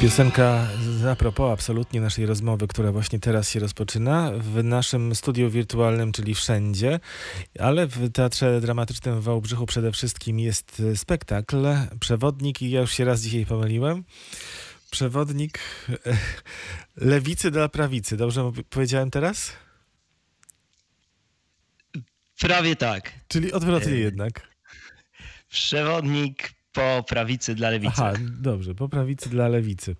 Piosenka a propos absolutnie naszej rozmowy, która właśnie teraz się rozpoczyna w naszym studiu wirtualnym, czyli wszędzie, ale w Teatrze Dramatycznym w Wałbrzychu przede wszystkim jest spektakl Przewodnik, i ja już się raz dzisiaj pomyliłem, Przewodnik lewicy dla prawicy. Dobrze powiedziałem teraz? Prawie tak. Czyli odwrotnie jednak. Przewodnik po prawicy dla lewicy. Aha, dobrze, po prawicy dla lewicy.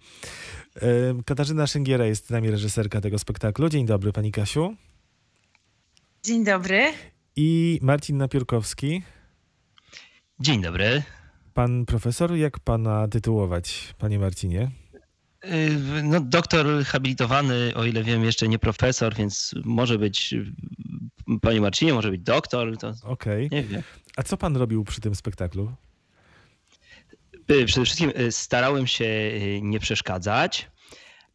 Katarzyna Szyngiera jest z nami, reżyserka tego spektaklu. Dzień dobry, pani Kasiu. Dzień dobry. I Marcin Napiórkowski. Dzień dobry. Pan profesor, jak pana tytułować, panie Marcinie? No, doktor habilitowany, o ile wiem, jeszcze nie profesor, więc może być, panie Marcinie, może być doktor. Okej. Nie wiem. A co pan robił przy tym spektaklu? Przede wszystkim starałem się nie przeszkadzać,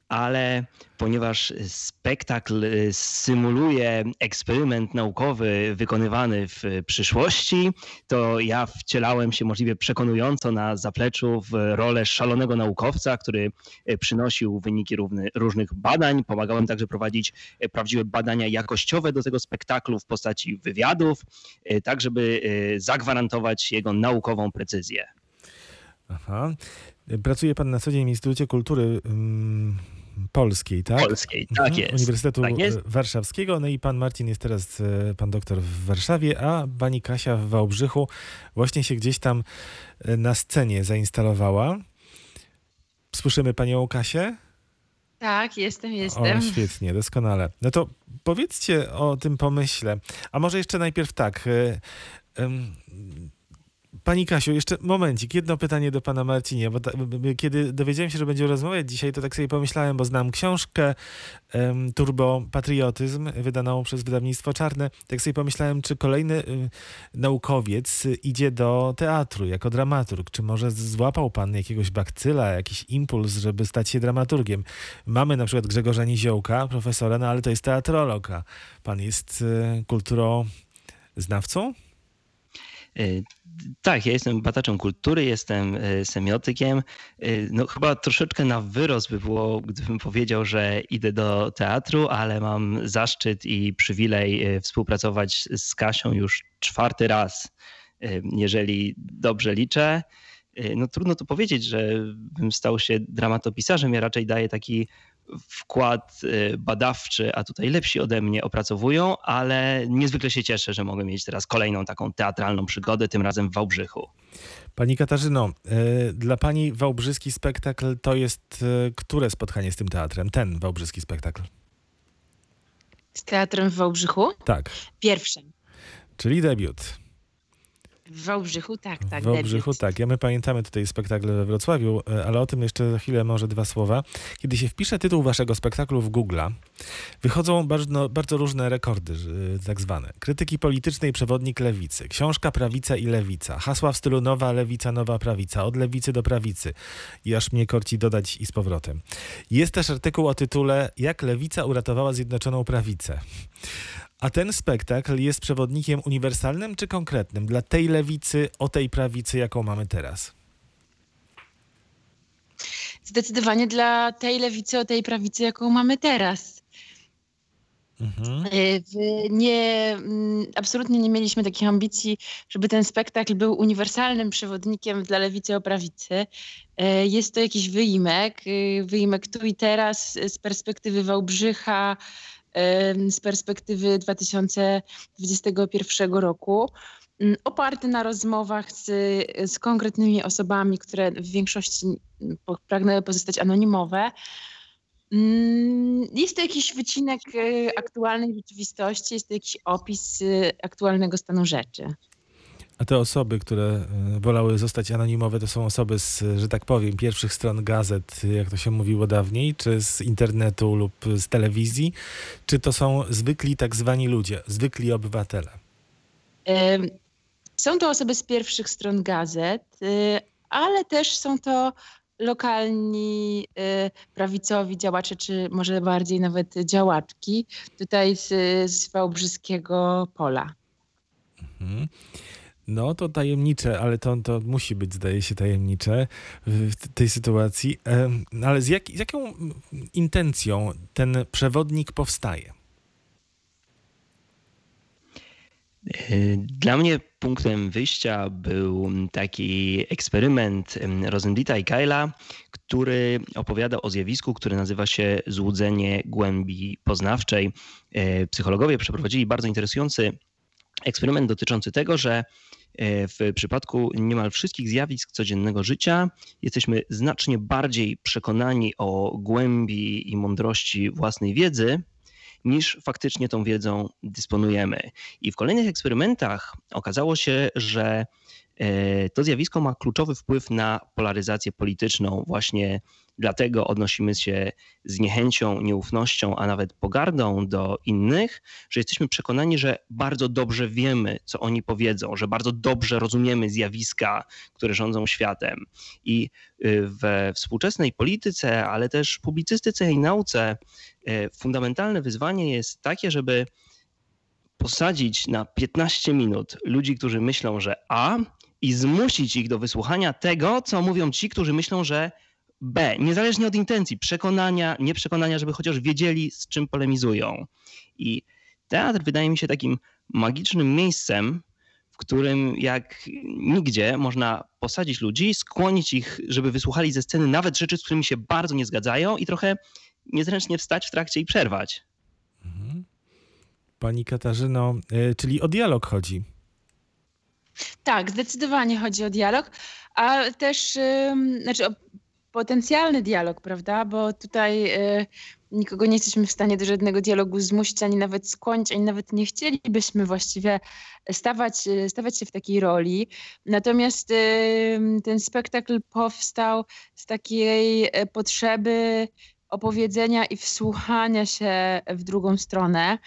ale ponieważ spektakl symuluje eksperyment naukowy wykonywany w przyszłości, to ja wcielałem się możliwie przekonująco na zapleczu w rolę szalonego naukowca, który przynosił wyniki różnych badań. Pomagałem także prowadzić prawdziwe badania jakościowe do tego spektaklu w postaci wywiadów, tak żeby zagwarantować jego naukową precyzję. Aha. Pracuje pan na co dzień w Instytucie Kultury Polskiej, tak? Polskiej, tak jest. Uniwersytetu Warszawskiego. No i pan Marcin jest teraz, pan doktor, w Warszawie, a pani Kasia w Wałbrzychu właśnie się gdzieś tam na scenie zainstalowała. Słyszymy panią Kasię? Tak, jestem. O, świetnie, doskonale. No to powiedzcie o tym pomyśle. A może jeszcze najpierw tak... Pani Kasiu, jeszcze momencik, jedno pytanie do pana Marcinia, bo kiedy dowiedziałem się, że będziemy rozmawiać dzisiaj, to tak sobie pomyślałem, bo znam książkę Turbo Patriotyzm, wydaną przez wydawnictwo Czarne. Tak sobie pomyślałem, czy kolejny naukowiec idzie do teatru jako dramaturg, czy może złapał pan jakiegoś bakcyla, jakiś impuls, żeby stać się dramaturgiem. Mamy na przykład Grzegorza Niziołka, profesora, no ale to jest teatrolog, a pan jest kulturoznawcą? Tak, ja jestem badaczem kultury, jestem semiotykiem. No, chyba troszeczkę na wyrost by było, gdybym powiedział, że idę do teatru, ale mam zaszczyt i przywilej współpracować z Kasią już 4 raz, jeżeli dobrze liczę. No, trudno to powiedzieć, że bym stał się dramatopisarzem. Ja raczej daję taki wkład badawczy, a tutaj lepsi ode mnie opracowują, ale niezwykle się cieszę, że mogę mieć teraz kolejną taką teatralną przygodę, tym razem w Wałbrzychu. Pani Katarzyno, dla pani wałbrzyski spektakl to jest które spotkanie z tym teatrem? Ten wałbrzyski spektakl. Z teatrem w Wałbrzychu? Tak. Pierwszym. Czyli debiut. W Wałbrzychu, tak. W Wałbrzychu, tak. Ja my pamiętamy tutaj spektakl we Wrocławiu, ale o tym jeszcze za chwilę może 2 słowa. Kiedy się wpisze tytuł waszego spektaklu w Google'a, wychodzą bardzo, bardzo różne rekordy, tak zwane. Krytyki politycznej, przewodnik lewicy, książka Prawica i Lewica, hasła w stylu nowa lewica, nowa prawica, od lewicy do prawicy. I aż mnie korci dodać i z powrotem. Jest też artykuł o tytule Jak lewica uratowała Zjednoczoną Prawicę. A ten spektakl jest przewodnikiem uniwersalnym czy konkretnym dla tej lewicy, o tej prawicy, jaką mamy teraz? Zdecydowanie dla tej lewicy, o tej prawicy, jaką mamy teraz. Mhm. Absolutnie nie mieliśmy takich ambicji, żeby ten spektakl był uniwersalnym przewodnikiem dla lewicy o prawicy. Jest to jakiś wyjimek tu i teraz z perspektywy Wałbrzycha, z perspektywy 2021 roku, oparty na rozmowach z konkretnymi osobami, które w większości pragnęły pozostać anonimowe. Jest to jakiś wycinek aktualnej rzeczywistości, jest to jakiś opis aktualnego stanu rzeczy. A te osoby, które wolały zostać anonimowe, to są osoby z, że tak powiem, pierwszych stron gazet, jak to się mówiło dawniej, czy z internetu lub z telewizji, czy to są zwykli tak zwani ludzie, zwykli obywatele? Są to osoby z pierwszych stron gazet, ale też są to lokalni prawicowi działacze, czy może bardziej nawet działaczki tutaj z wałbrzyskiego pola. Mhm. No to tajemnicze, ale to musi być, zdaje się, tajemnicze w tej sytuacji. Ale z jaką intencją ten przewodnik powstaje? Dla mnie punktem wyjścia był taki eksperyment Rosenblitha i Keila, który opowiadał o zjawisku, które nazywa się złudzenie głębi poznawczej. Psychologowie przeprowadzili bardzo interesujący eksperyment dotyczący tego, że w przypadku niemal wszystkich zjawisk codziennego życia jesteśmy znacznie bardziej przekonani o głębi i mądrości własnej wiedzy, niż faktycznie tą wiedzą dysponujemy. I w kolejnych eksperymentach okazało się, że to zjawisko ma kluczowy wpływ na polaryzację polityczną. Właśnie dlatego odnosimy się z niechęcią, nieufnością, a nawet pogardą do innych, że jesteśmy przekonani, że bardzo dobrze wiemy, co oni powiedzą, że bardzo dobrze rozumiemy zjawiska, które rządzą światem. I we współczesnej polityce, ale też publicystyce i nauce fundamentalne wyzwanie jest takie, żeby posadzić na 15 minut ludzi, którzy myślą, że A, i zmusić ich do wysłuchania tego, co mówią ci, którzy myślą, że B, niezależnie od intencji, przekonania, nieprzekonania, żeby chociaż wiedzieli, z czym polemizują. I teatr wydaje mi się takim magicznym miejscem, w którym jak nigdzie można posadzić ludzi, skłonić ich, żeby wysłuchali ze sceny nawet rzeczy, z którymi się bardzo nie zgadzają i trochę niezręcznie wstać w trakcie i przerwać. Pani Katarzyno, czyli o dialog chodzi? Tak, zdecydowanie chodzi o dialog, a też o potencjalny dialog, prawda? Bo tutaj nikogo nie jesteśmy w stanie do żadnego dialogu zmusić, ani nawet skłonić, ani nawet nie chcielibyśmy właściwie stawać się w takiej roli. Natomiast ten spektakl powstał z takiej potrzeby opowiedzenia i wsłuchania się w drugą stronę.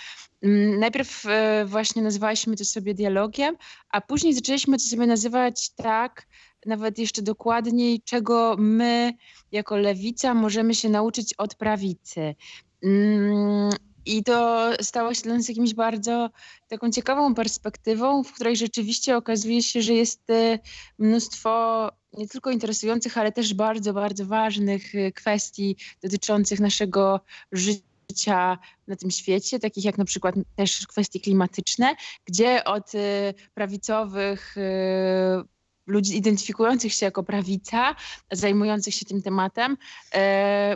Najpierw właśnie nazywaliśmy to sobie dialogiem, a później zaczęliśmy to sobie nazywać tak, nawet jeszcze dokładniej, czego my jako lewica możemy się nauczyć od prawicy. I to stało się dla nas jakimś bardzo taką ciekawą perspektywą, w której rzeczywiście okazuje się, że jest mnóstwo nie tylko interesujących, ale też bardzo, bardzo ważnych kwestii dotyczących naszego życia na tym świecie, takich jak na przykład też kwestie klimatyczne, gdzie od prawicowych ludzi identyfikujących się jako prawica, zajmujących się tym tematem,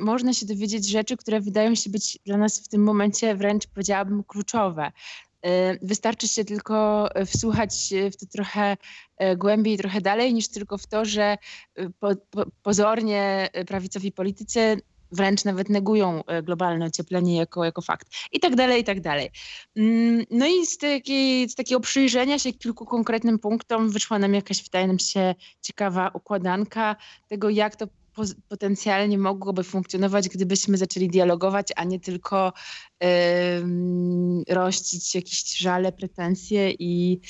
można się dowiedzieć rzeczy, które wydają się być dla nas w tym momencie wręcz, powiedziałabym, kluczowe. Wystarczy się tylko wsłuchać w to trochę głębiej, trochę dalej, niż tylko w to, że pozornie prawicowi politycy wręcz nawet negują globalne ocieplenie jako fakt. I tak dalej, i tak dalej. No i z takiego przyjrzenia się kilku konkretnym punktom wyszła nam jakaś, wydaje nam się, ciekawa układanka tego, jak to potencjalnie mogłoby funkcjonować, gdybyśmy zaczęli dialogować, a nie tylko rościć jakieś żale, pretensje i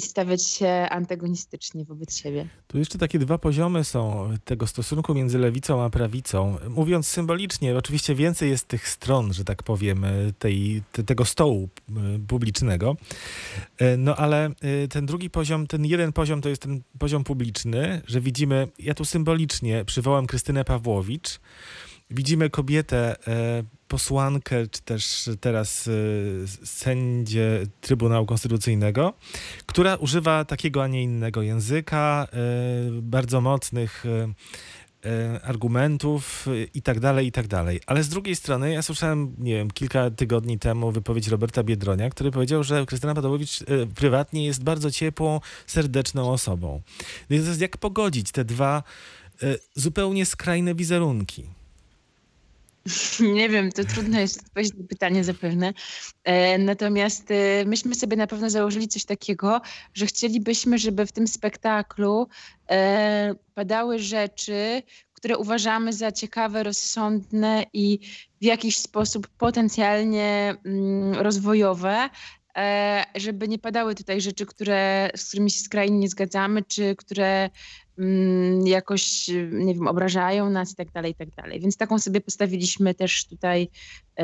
stawiać się antagonistycznie wobec siebie. Tu jeszcze takie dwa poziomy są tego stosunku między lewicą a prawicą. Mówiąc symbolicznie, oczywiście więcej jest tych stron, że tak powiem, tego stołu publicznego. No ale ten drugi poziom, ten jeden poziom to jest ten poziom publiczny, że widzimy, ja tu symbolicznie przywołam Krystynę Pawłowicz, widzimy kobietę, posłankę, czy też teraz sędzię Trybunału Konstytucyjnego, która używa takiego, a nie innego języka, bardzo mocnych argumentów i tak dalej, i tak dalej. Ale z drugiej strony ja słyszałem, nie wiem, kilka tygodni temu wypowiedź Roberta Biedronia, który powiedział, że Krystyna Pawłowicz prywatnie jest bardzo ciepłą, serdeczną osobą. Więc jak pogodzić te dwa zupełnie skrajne wizerunki? Nie wiem, to trudno jest odpowiedzieć na pytanie zapewne. Natomiast myśmy sobie na pewno założyli coś takiego, że chcielibyśmy, żeby w tym spektaklu padały rzeczy, które uważamy za ciekawe, rozsądne i w jakiś sposób potencjalnie rozwojowe, żeby nie padały tutaj rzeczy, z którymi się skrajnie nie zgadzamy, czy które jakoś, nie wiem, obrażają nas i tak dalej. Więc taką sobie postawiliśmy też tutaj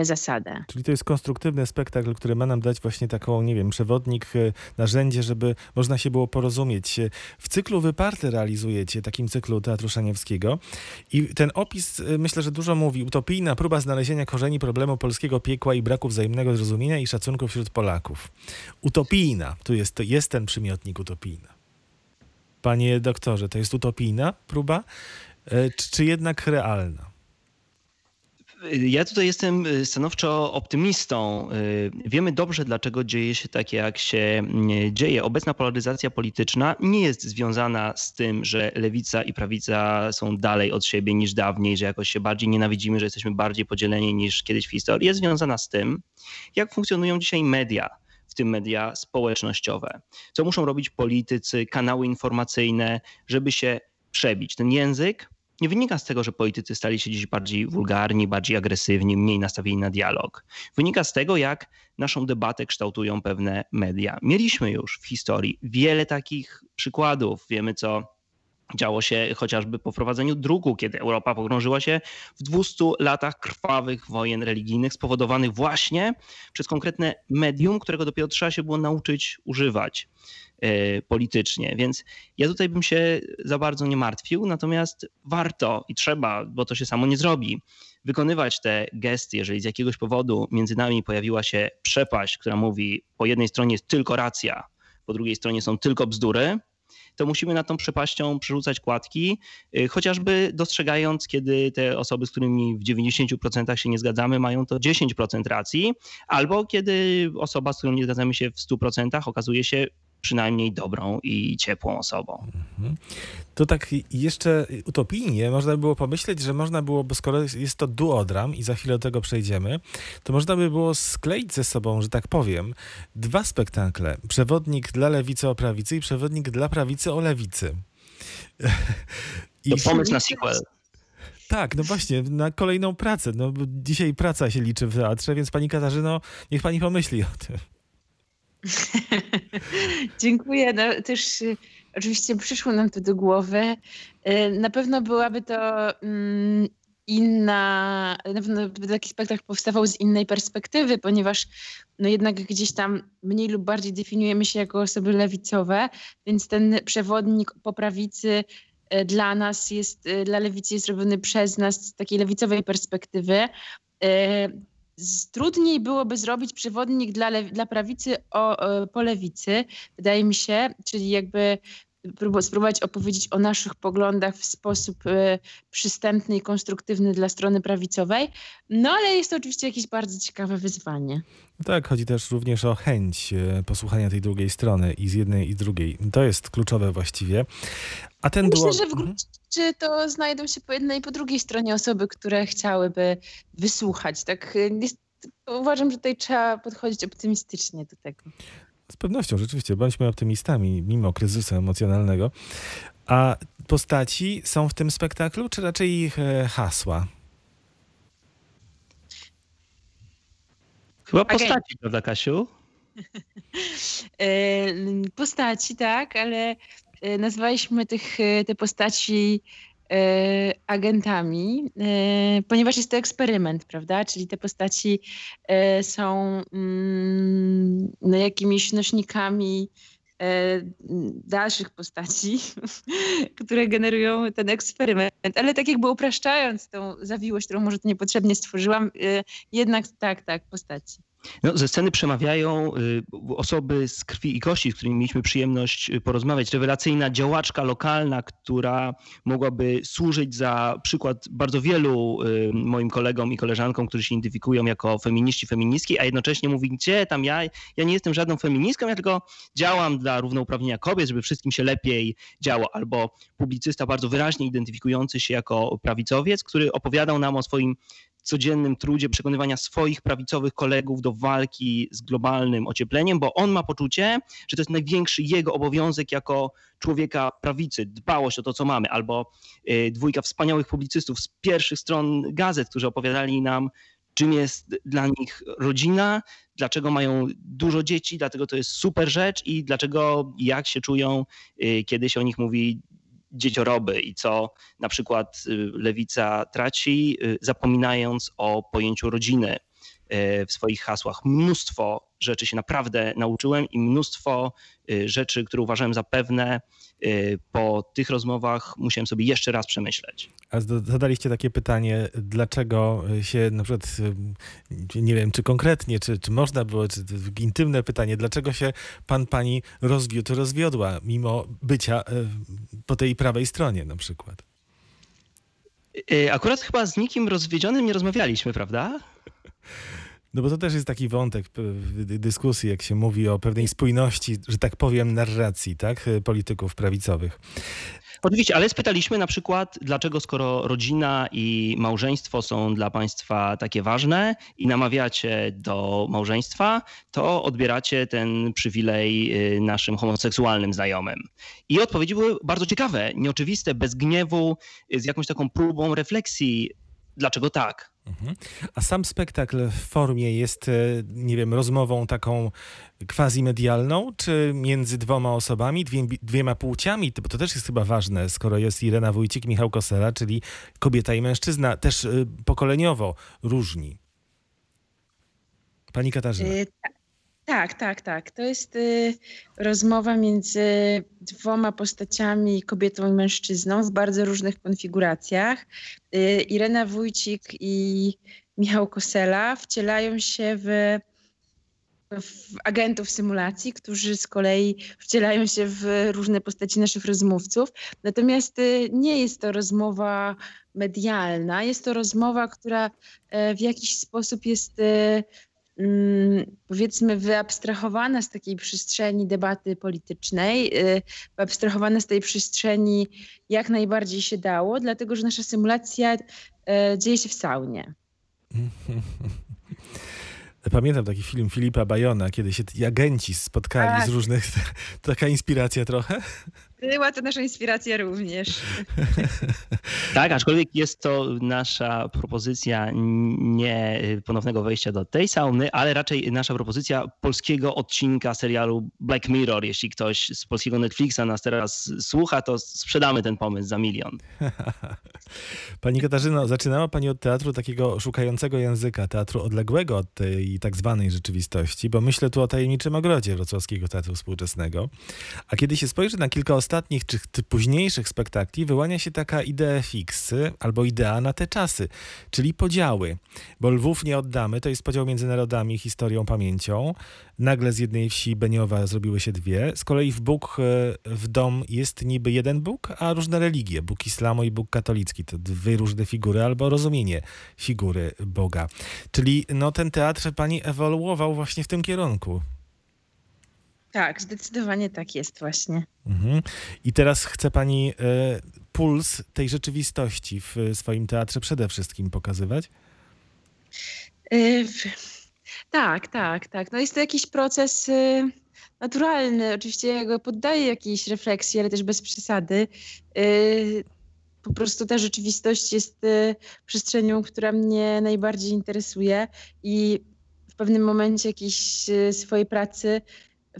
zasadę. Czyli to jest konstruktywny spektakl, który ma nam dać właśnie taką, nie wiem, przewodnik, narzędzie, żeby można się było porozumieć. W cyklu Wyparty realizujecie, takim cyklu Teatru Szaniewskiego, i ten opis, myślę, że dużo mówi. Utopijna próba znalezienia korzeni problemu polskiego piekła i braku wzajemnego zrozumienia i szacunku wśród Polaków. Utopijna, tu jest ten przymiotnik utopijna. Panie doktorze, to jest utopijna próba, czy jednak realna? Ja tutaj jestem stanowczo optymistą. Wiemy dobrze, dlaczego dzieje się tak, jak się dzieje. Obecna polaryzacja polityczna nie jest związana z tym, że lewica i prawica są dalej od siebie niż dawniej, że jakoś się bardziej nienawidzimy, że jesteśmy bardziej podzieleni niż kiedyś w historii. Jest związana z tym, jak funkcjonują dzisiaj media, w tym media społecznościowe. Co muszą robić politycy, kanały informacyjne, żeby się przebić. Ten język nie wynika z tego, że politycy stali się dziś bardziej wulgarni, bardziej agresywni, mniej nastawieni na dialog. Wynika z tego, jak naszą debatę kształtują pewne media. Mieliśmy już w historii wiele takich przykładów. Wiemy, co działo się chociażby po wprowadzeniu druku, kiedy Europa pogrążyła się w 200 latach krwawych wojen religijnych spowodowanych właśnie przez konkretne medium, którego dopiero trzeba się było nauczyć używać politycznie. Więc ja tutaj bym się za bardzo nie martwił, natomiast warto i trzeba, bo to się samo nie zrobi, wykonywać te gesty. Jeżeli z jakiegoś powodu między nami pojawiła się przepaść, która mówi, po jednej stronie jest tylko racja, po drugiej stronie są tylko bzdury, to musimy nad tą przepaścią przerzucać kładki, chociażby dostrzegając, kiedy te osoby, z którymi w 90% się nie zgadzamy, mają to 10% racji, albo kiedy osoba, z którą nie zgadzamy się w 100%, okazuje się przynajmniej dobrą i ciepłą osobą. To tak jeszcze utopijnie można by było pomyśleć, że można byłoby, skoro jest to duodram i za chwilę do tego przejdziemy, to można by było skleić ze sobą, że tak powiem, dwa spektakle. Przewodnik dla lewicy o prawicy i przewodnik dla prawicy o lewicy. To pomysł na sequel. Tak, no właśnie, na kolejną pracę. No, dzisiaj praca się liczy w teatrze, więc pani Katarzyno, niech pani pomyśli o tym. Dziękuję. No, też oczywiście przyszło nam to do głowy. Na pewno byłaby to inna, na pewno taki spektakl powstawał z innej perspektywy, ponieważ no jednak gdzieś tam mniej lub bardziej definiujemy się jako osoby lewicowe, więc ten przewodnik po prawicy dla nas jest, dla lewicy jest robiony przez nas z takiej lewicowej perspektywy. Trudniej byłoby zrobić przewodnik dla prawicy po lewicy, wydaje mi się, czyli jakby spróbować opowiedzieć o naszych poglądach w sposób przystępny i konstruktywny dla strony prawicowej. No ale jest to oczywiście jakieś bardzo ciekawe wyzwanie. Tak, chodzi też również o chęć posłuchania tej drugiej strony i z jednej i z drugiej. To jest kluczowe właściwie. A ten myślę, że w gruncie to znajdą się po jednej i po drugiej stronie osoby, które chciałyby wysłuchać. Tak, uważam, że tutaj trzeba podchodzić optymistycznie do tego. Z pewnością, rzeczywiście. Bądźmy optymistami mimo kryzysu emocjonalnego. A postaci są w tym spektaklu, czy raczej ich hasła? Chyba postaci, prawda, Kasiu? Postaci, tak, ale nazwaliśmy te postaci agentami, ponieważ jest to eksperyment, prawda? Czyli te postaci są no, jakimiś nośnikami dalszych postaci, które generują ten eksperyment. Ale tak jakby upraszczając tą zawiłość, którą może tu niepotrzebnie stworzyłam, jednak tak, postaci. No, ze sceny przemawiają osoby z krwi i kości, z którymi mieliśmy przyjemność porozmawiać. Rewelacyjna działaczka lokalna, która mogłaby służyć za przykład bardzo wielu moim kolegom i koleżankom, którzy się identyfikują jako feminiści, feministki, a jednocześnie mówi, gdzie tam ja nie jestem żadną feministką, ja tylko działam dla równouprawnienia kobiet, żeby wszystkim się lepiej działo. Albo publicysta bardzo wyraźnie identyfikujący się jako prawicowiec, który opowiadał nam o swoim codziennym trudzie przekonywania swoich prawicowych kolegów do walki z globalnym ociepleniem, bo on ma poczucie, że to jest największy jego obowiązek jako człowieka prawicy, dbałość o to, co mamy. Albo dwójka wspaniałych publicystów z pierwszych stron gazet, którzy opowiadali nam, czym jest dla nich rodzina, dlaczego mają dużo dzieci, dlatego to jest super rzecz i dlaczego, jak się czują, kiedy się o nich mówi dziecioroby i co na przykład lewica traci, zapominając o pojęciu rodziny w swoich hasłach. Mnóstwo rzeczy się naprawdę nauczyłem i mnóstwo rzeczy, które uważałem za pewne, po tych rozmowach musiałem sobie jeszcze raz przemyśleć. A zadaliście takie pytanie, dlaczego się na przykład, nie wiem czy konkretnie, czy można było, czy intymne pytanie, dlaczego się pan, pani rozwiódł, rozwiodła mimo bycia po tej prawej stronie na przykład? Akurat chyba z nikim rozwiedzionym nie rozmawialiśmy, prawda? No bo to też jest taki wątek dyskusji, jak się mówi o pewnej spójności, że tak powiem, narracji, tak, polityków prawicowych. Oczywiście, ale spytaliśmy na przykład, dlaczego skoro rodzina i małżeństwo są dla państwa takie ważne i namawiacie do małżeństwa, to odbieracie ten przywilej naszym homoseksualnym znajomym. I odpowiedzi były bardzo ciekawe, nieoczywiste, bez gniewu, z jakąś taką próbą refleksji, dlaczego tak. A sam spektakl w formie jest, nie wiem, rozmową taką quasi-medialną, czy między dwoma osobami, dwiema płciami? Bo to też jest chyba ważne, skoro jest Irena Wójcik, Michał Kosera, czyli kobieta i mężczyzna, też pokoleniowo różni. Pani Katarzyna. Tak. To jest rozmowa między dwoma postaciami, kobietą i mężczyzną w bardzo różnych konfiguracjach. Irena Wójcik i Michał Kosela wcielają się w agentów symulacji, którzy z kolei wcielają się w różne postaci naszych rozmówców. Natomiast nie jest to rozmowa medialna, jest to rozmowa, która w jakiś sposób jest... powiedzmy wyabstrahowana z takiej przestrzeni debaty politycznej, wyabstrahowana z tej przestrzeni jak najbardziej się dało, dlatego że nasza symulacja dzieje się w saunie. Pamiętam taki film Filipa Bajona, kiedy się agenci spotkali z różnych... Taka inspiracja trochę? Była to nasza inspiracja również. Tak, aczkolwiek jest to nasza propozycja nie ponownego wejścia do tej sauny, ale raczej nasza propozycja polskiego odcinka serialu Black Mirror. Jeśli ktoś z polskiego Netflixa nas teraz słucha, to sprzedamy ten pomysł za milion. Pani Katarzyno, zaczynała pani od teatru takiego szukającego języka, teatru odległego od tej tak zwanej rzeczywistości, bo myślę tu o tajemniczym ogrodzie Wrocławskiego Teatru Współczesnego. A kiedy się spojrzy na kilka ostatnich czy późniejszych spektakli, wyłania się taka idea fix albo idea na te czasy, czyli podziały. Bo Lwów nie oddamy, to jest podział między narodami, historią, pamięcią. Nagle z jednej wsi Beniowa zrobiły się dwie. Z kolei w Bóg, w dom jest niby jeden Bóg, a różne religie. Bóg islamu i Bóg katolicki. To dwie różne figury albo rozumienie figury Boga. Czyli no, ten teatr pani ewoluował właśnie w tym kierunku. Tak, zdecydowanie tak jest właśnie. Mhm. I teraz chce pani puls tej rzeczywistości w swoim teatrze przede wszystkim pokazywać? Tak. No jest to jakiś proces naturalny. Oczywiście ja go poddaję jakiejś refleksji, ale też bez przesady. Po prostu ta rzeczywistość jest przestrzenią, która mnie najbardziej interesuje i w pewnym momencie jakiejś swojej pracy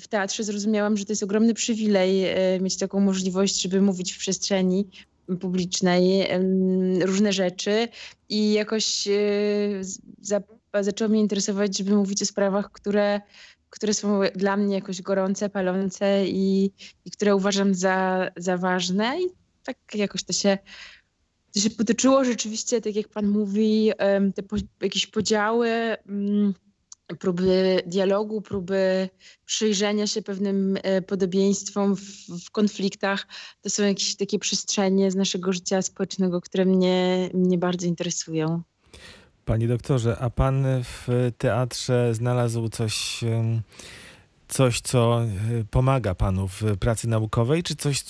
w teatrze zrozumiałam, że to jest ogromny przywilej mieć taką możliwość, żeby mówić w przestrzeni publicznej różne rzeczy i jakoś zaczęło mnie interesować, żeby mówić o sprawach, które są dla mnie jakoś gorące, palące i które uważam za ważne i tak jakoś to się potoczyło. Rzeczywiście, tak jak pan mówi, te jakieś podziały, próby dialogu, próby przyjrzenia się pewnym podobieństwom w konfliktach. To są jakieś takie przestrzenie z naszego życia społecznego, które mnie bardzo interesują. Panie doktorze, a pan w teatrze znalazł coś, co pomaga panu w pracy naukowej, czy coś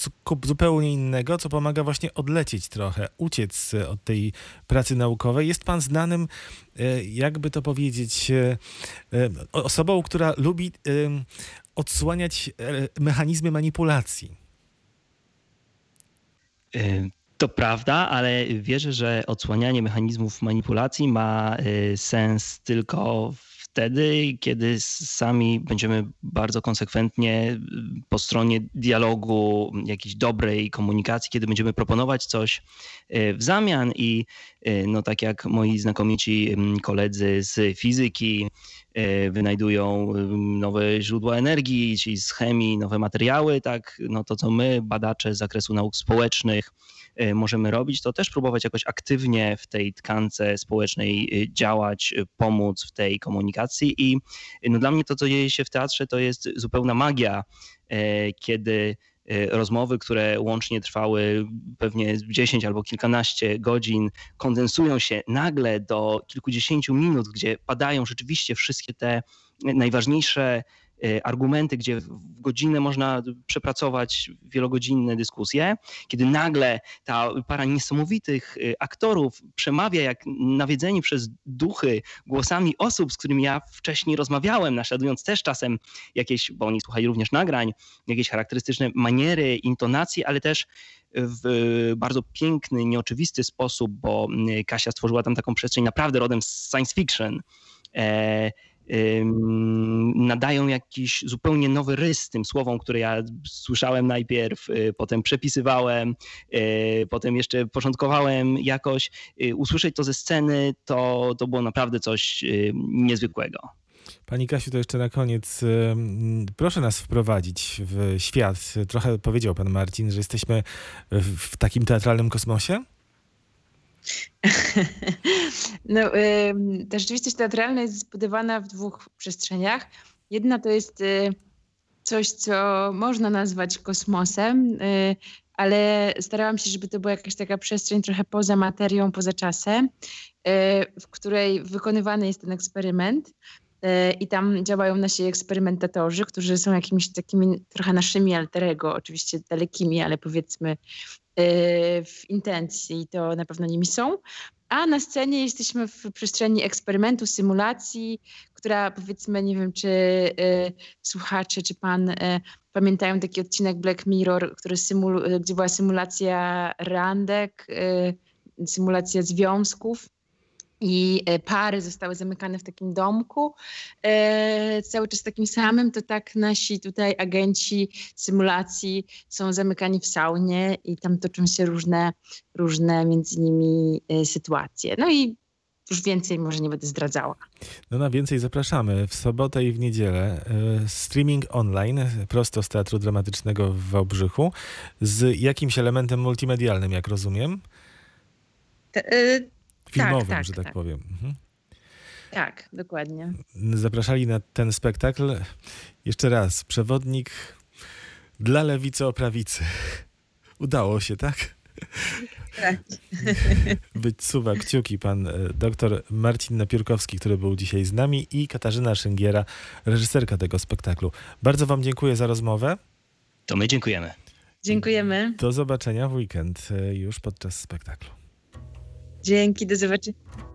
zupełnie innego, co pomaga właśnie odlecieć trochę, uciec od tej pracy naukowej? Jest pan znanym, jakby to powiedzieć, osobą, która lubi odsłaniać mechanizmy manipulacji. To prawda, ale wierzę, że odsłanianie mechanizmów manipulacji ma sens tylko w wtedy, kiedy sami będziemy bardzo konsekwentnie po stronie dialogu, jakiejś dobrej komunikacji, kiedy będziemy proponować coś w zamian i no tak jak moi znakomici koledzy z fizyki wynajdują nowe źródła energii, czyli z chemii nowe materiały, tak, no to co my, badacze z zakresu nauk społecznych, możemy robić, to też próbować jakoś aktywnie w tej tkance społecznej działać, pomóc w tej komunikacji i no dla mnie to, co dzieje się w teatrze, to jest zupełna magia, kiedy rozmowy, które łącznie trwały pewnie 10 albo kilkanaście godzin, kondensują się nagle do kilkudziesięciu minut, gdzie padają rzeczywiście wszystkie te najważniejsze argumenty, gdzie w godzinę można przepracować wielogodzinne dyskusje, kiedy nagle ta para niesamowitych aktorów przemawia jak nawiedzeni przez duchy głosami osób, z którymi ja wcześniej rozmawiałem, naśladując też czasem jakieś, bo oni słuchali również nagrań, jakieś charakterystyczne maniery, intonacje, ale też w bardzo piękny, nieoczywisty sposób, bo Kasia stworzyła tam taką przestrzeń naprawdę rodem z science fiction, nadają jakiś zupełnie nowy rys tym słowom, które ja słyszałem najpierw, potem przepisywałem, potem jeszcze porządkowałem jakoś. Usłyszeć to ze sceny, to było naprawdę coś niezwykłego. Pani Kasiu, to jeszcze na koniec. Proszę nas wprowadzić w świat. Trochę powiedział pan Marcin, że jesteśmy w takim teatralnym kosmosie? No, ta rzeczywistość teatralna jest zbudowana w dwóch przestrzeniach. Jedna to jest coś, co można nazwać kosmosem, ale starałam się, żeby to była jakaś taka przestrzeń trochę poza materią, poza czasem, w której wykonywany jest ten eksperyment i tam działają nasi eksperymentatorzy, którzy są jakimiś takimi trochę naszymi alter ego, oczywiście dalekimi, ale powiedzmy w intencji, to na pewno nimi są. A na scenie jesteśmy w przestrzeni eksperymentu, symulacji, która powiedzmy, nie wiem, czy słuchacze, czy pan pamiętają taki odcinek Black Mirror, który gdzie była symulacja randek, symulacja związków i pary zostały zamykane w takim domku, cały czas takim samym, to tak nasi tutaj agenci symulacji są zamykani w saunie i tam toczą się różne między nimi sytuacje. No i już więcej może nie będę zdradzała. No na więcej zapraszamy w sobotę i w niedzielę. Streaming online prosto z Teatru Dramatycznego w Wałbrzychu z jakimś elementem multimedialnym, jak rozumiem. Filmowym, tak, że tak powiem. Mhm. Tak, dokładnie. Zapraszali na ten spektakl. Jeszcze raz, przewodnik dla lewicy o prawicy. Udało się, tak? Tak. Wycuwa kciuki pan dr Marcin Napiórkowski, który był dzisiaj z nami, i Katarzyna Szyngiera, reżyserka tego spektaklu. Bardzo wam dziękuję za rozmowę. To my dziękujemy. Dziękujemy. Do zobaczenia w weekend już podczas spektaklu. Dzięki, do zobaczenia.